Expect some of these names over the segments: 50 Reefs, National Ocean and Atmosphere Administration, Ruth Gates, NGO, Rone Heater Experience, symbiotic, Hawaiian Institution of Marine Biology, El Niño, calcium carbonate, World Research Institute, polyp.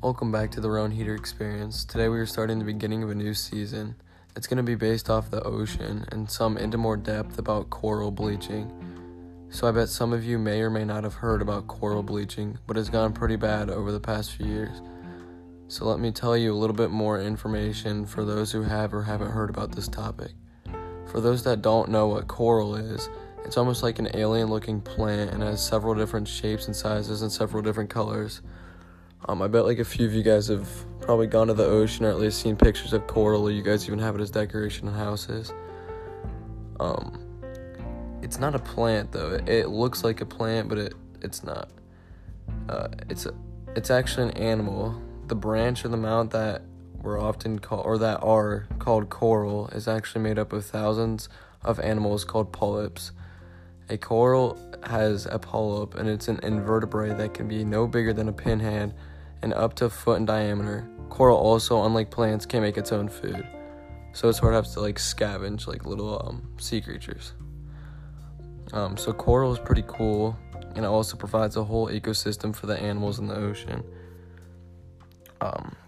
Welcome back to the Rone Heater Experience. Today we are starting the beginning of a new season. It's going to be based off the ocean and some into more depth about coral bleaching. So I bet some of you may or may not have heard about coral bleaching, but it's gone pretty bad over the past few years. So let me tell you a little bit more information for those who have or haven't heard about this topic. For those that don't know what coral is, it's almost like an alien-looking plant and has several different shapes and sizes and several different colors. I bet like a few of you guys have probably gone to the ocean or at least seen pictures of coral, or you guys even have it as decoration in houses. It's not a plant though. It looks like a plant, but it's not. It's actually an animal. The branch or the mount that we're often called, or that are called coral, is actually made up of thousands of animals called polyps. A coral has a polyp, and it's an invertebrate that can be no bigger than a pinhead and up to a foot in diameter. Coral also, unlike plants, can't make its own food, so it sort of has to scavenge little sea creatures. So coral is pretty cool, and it also provides a whole ecosystem for the animals in the ocean.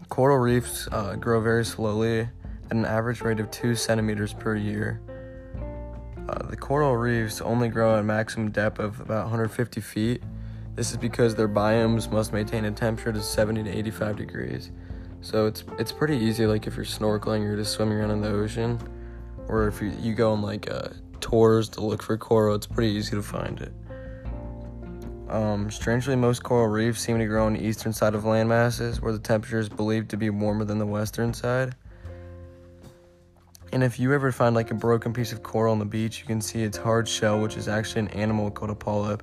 Coral reefs grow very slowly at an average rate of 2 centimeters per year. The coral reefs only grow at a maximum depth of about 150 feet. This is because their biomes must maintain a temperature to 70 to 85 degrees. So it's pretty easy, if you're snorkeling or just swimming around in the ocean, or if you go on tours to look for coral, it's pretty easy to find it. Strangely, most coral reefs seem to grow on the eastern side of land masses, where the temperature is believed to be warmer than the western side. And if you ever find a broken piece of coral on the beach, you can see its hard shell, which is actually an animal called a polyp.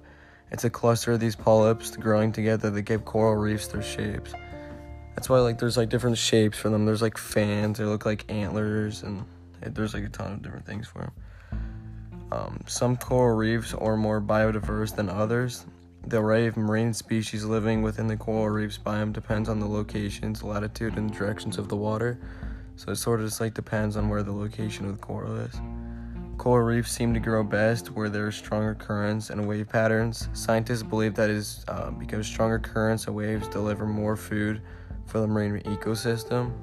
It's a cluster of these polyps growing together that give coral reefs their shapes. That's why there's different shapes for them. There's fans, they look like antlers, and there's a ton of different things for them. Some coral reefs are more biodiverse than others. The array of marine species living within the coral reefs biome depends on the locations, latitude, and directions of the water. So it sort of depends on where the location of the coral is. Coral reefs seem to grow best where there are stronger currents and wave patterns. Scientists believe that is because stronger currents and waves deliver more food for the marine ecosystem.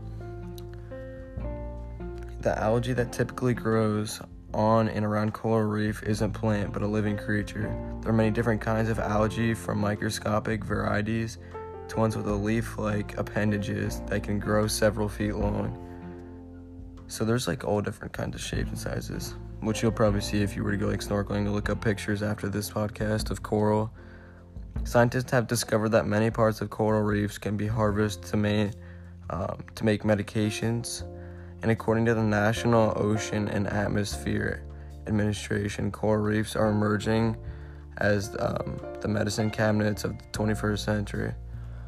The algae that typically grows on and around coral reef isn't a plant but a living creature. There are many different kinds of algae, from microscopic varieties to ones with a leaf-like appendages that can grow several feet long. So there's all different kinds of shapes and sizes, which you'll probably see if you were to go snorkeling or look up pictures after this podcast of coral. Scientists have discovered that many parts of coral reefs can be harvested to make medications. And according to the National Ocean and Atmosphere Administration, coral reefs are emerging as the medicine cabinets of the 21st century.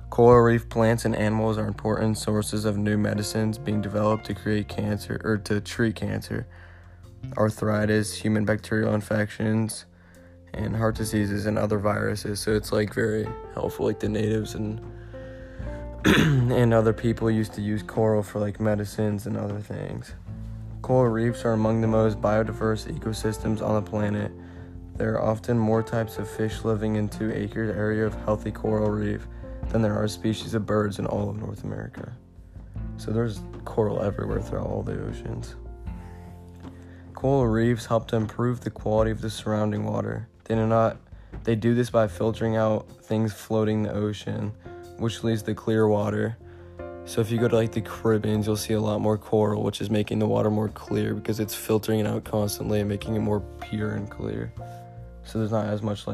Coral reef plants and animals are important sources of new medicines being developed to treat cancer, arthritis, human bacterial infections, and heart diseases and other viruses. So it's very helpful. The natives and and other people used to use coral for medicines and other things. Coral reefs are among the most biodiverse ecosystems on the planet. There are often more types of fish living in 2 acre area of healthy coral reef than there are species of birds in all of North America. So there's coral everywhere throughout all the oceans. Coral reefs help to improve the quality of the surrounding water. They do this by filtering out things floating in the ocean, which leads to clear water. So if you go to the Caribbean, you'll see a lot more coral, which is making the water more clear because it's filtering it out constantly and making it more pure and clear. So there's not as much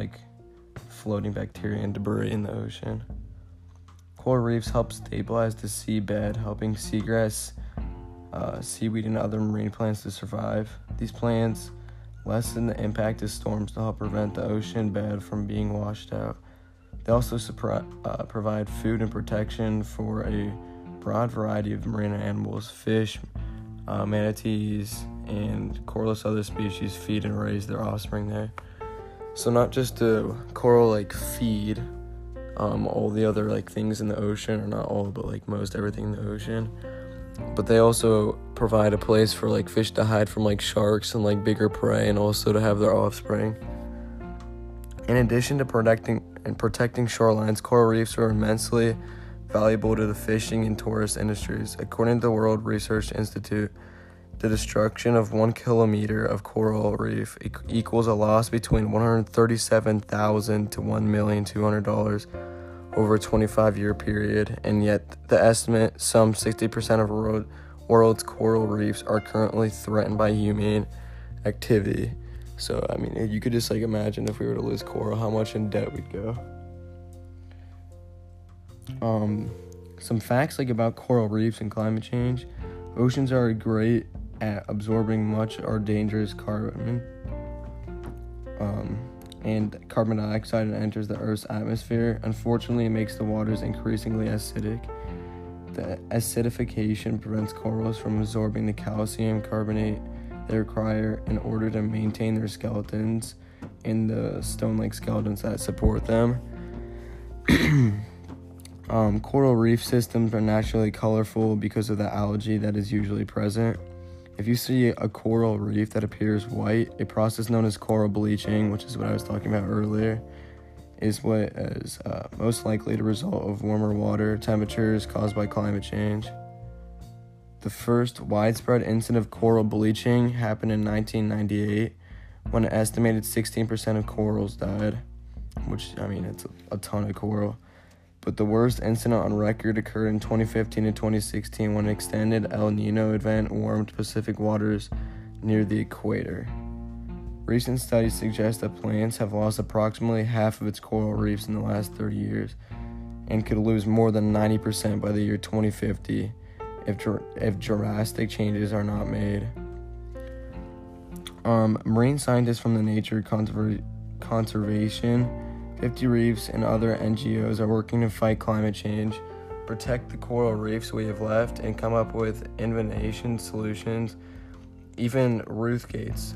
floating bacteria and debris in the ocean. Coral reefs help stabilize the seabed, helping seagrass, seaweed, and other marine plants to survive. These plants lessen the impact of storms to help prevent the ocean bed from being washed out. They also provide food and protection for a broad variety of marine animals. Fish, manatees, and countless other species feed and raise their offspring there. So not just the coral feed all the other things in the ocean, or not all, but most everything in the ocean, but they also provide a place for fish to hide from sharks and bigger prey, and also to have their offspring. In addition to protecting shorelines, coral reefs are immensely valuable to the fishing and tourist industries. According to the World Research Institute, the destruction of 1 kilometer of coral reef equals a loss between $137,000 to $1,200,000 over a 25-year period, and yet the estimate some 60% of the world's coral reefs are currently threatened by human activity. So, I mean, you could just, like, imagine if we were to lose coral, how much in debt we'd go. Some facts, like, about coral reefs and climate change. Oceans are great at absorbing much or dangerous carbon and carbon dioxide and enters the Earth's atmosphere. Unfortunately, it makes the waters increasingly acidic. The acidification prevents corals from absorbing the calcium carbonate they require in order to maintain their skeletons and the stone-like skeletons that support them. Coral reef systems are naturally colorful because of the algae that is usually present. If you see a coral reef that appears white, a process known as coral bleaching, which is what I was talking about earlier, is what is most likely the result of warmer water temperatures caused by climate change. The first widespread incident of coral bleaching happened in 1998 when an estimated 16% of corals died, which, I mean, it's a ton of coral. But the worst incident on record occurred in 2015 and 2016 when an extended El Niño event warmed Pacific waters near the equator. Recent studies suggest that plants have lost approximately half of its coral reefs in the last 30 years and could lose more than 90% by the year 2050. If drastic changes are not made. Marine scientists from the Nature Conservancy, 50 Reefs, and other NGOs are working to fight climate change, protect the coral reefs we have left, and come up with innovation solutions. Even Ruth Gates,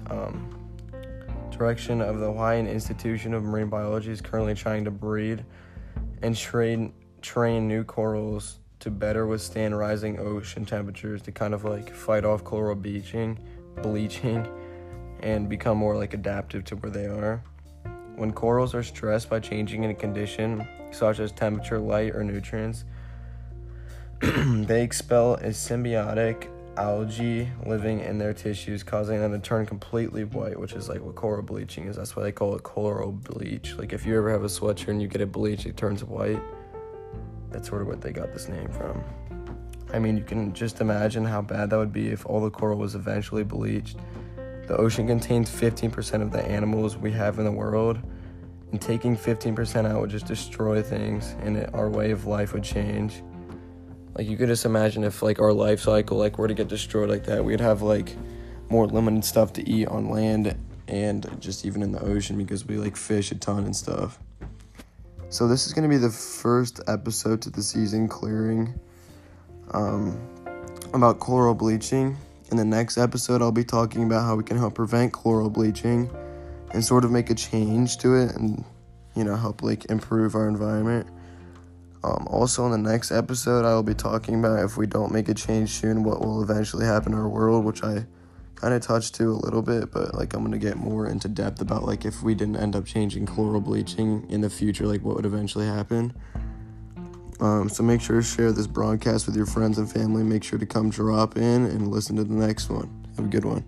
director of the Hawaiian Institution of Marine Biology, is currently trying to breed and train new corals to better withstand rising ocean temperatures, to kind of like fight off coral bleaching and become more like adaptive to where they are. When corals are stressed by changing in a condition such as temperature, light, or nutrients, they expel a symbiotic algae living in their tissues, causing them to turn completely white, which is like what coral bleaching is. That's why they call it coral bleach. Like if you ever have a sweatshirt and you get it bleached, it turns white. That's sort of what they got this name from. I mean, you can just imagine how bad that would be if all the coral was eventually bleached. The ocean contains 15% of the animals we have in the world, and taking 15% out would just destroy things, and our way of life would change. Like, you could just imagine if, like, our life cycle, like, were to get destroyed like that, we'd have, like, more limited stuff to eat on land and just even in the ocean because we, like, fish a ton and stuff. So this is going to be the first episode to the season clearing about coral bleaching. In the next episode, I'll be talking about how we can help prevent coral bleaching and sort of make a change to it and, you know, help, like, improve our environment. Also, in the next episode, I will be talking about if we don't make a change soon, what will eventually happen to our world, which I kind of touched to a little bit, but, like, I'm going to get more into depth about, like, if we didn't end up changing coral bleaching in the future, like, what would eventually happen. So make sure to share this broadcast with your friends and family. Make sure to come drop in and listen to the next one. Have a good one.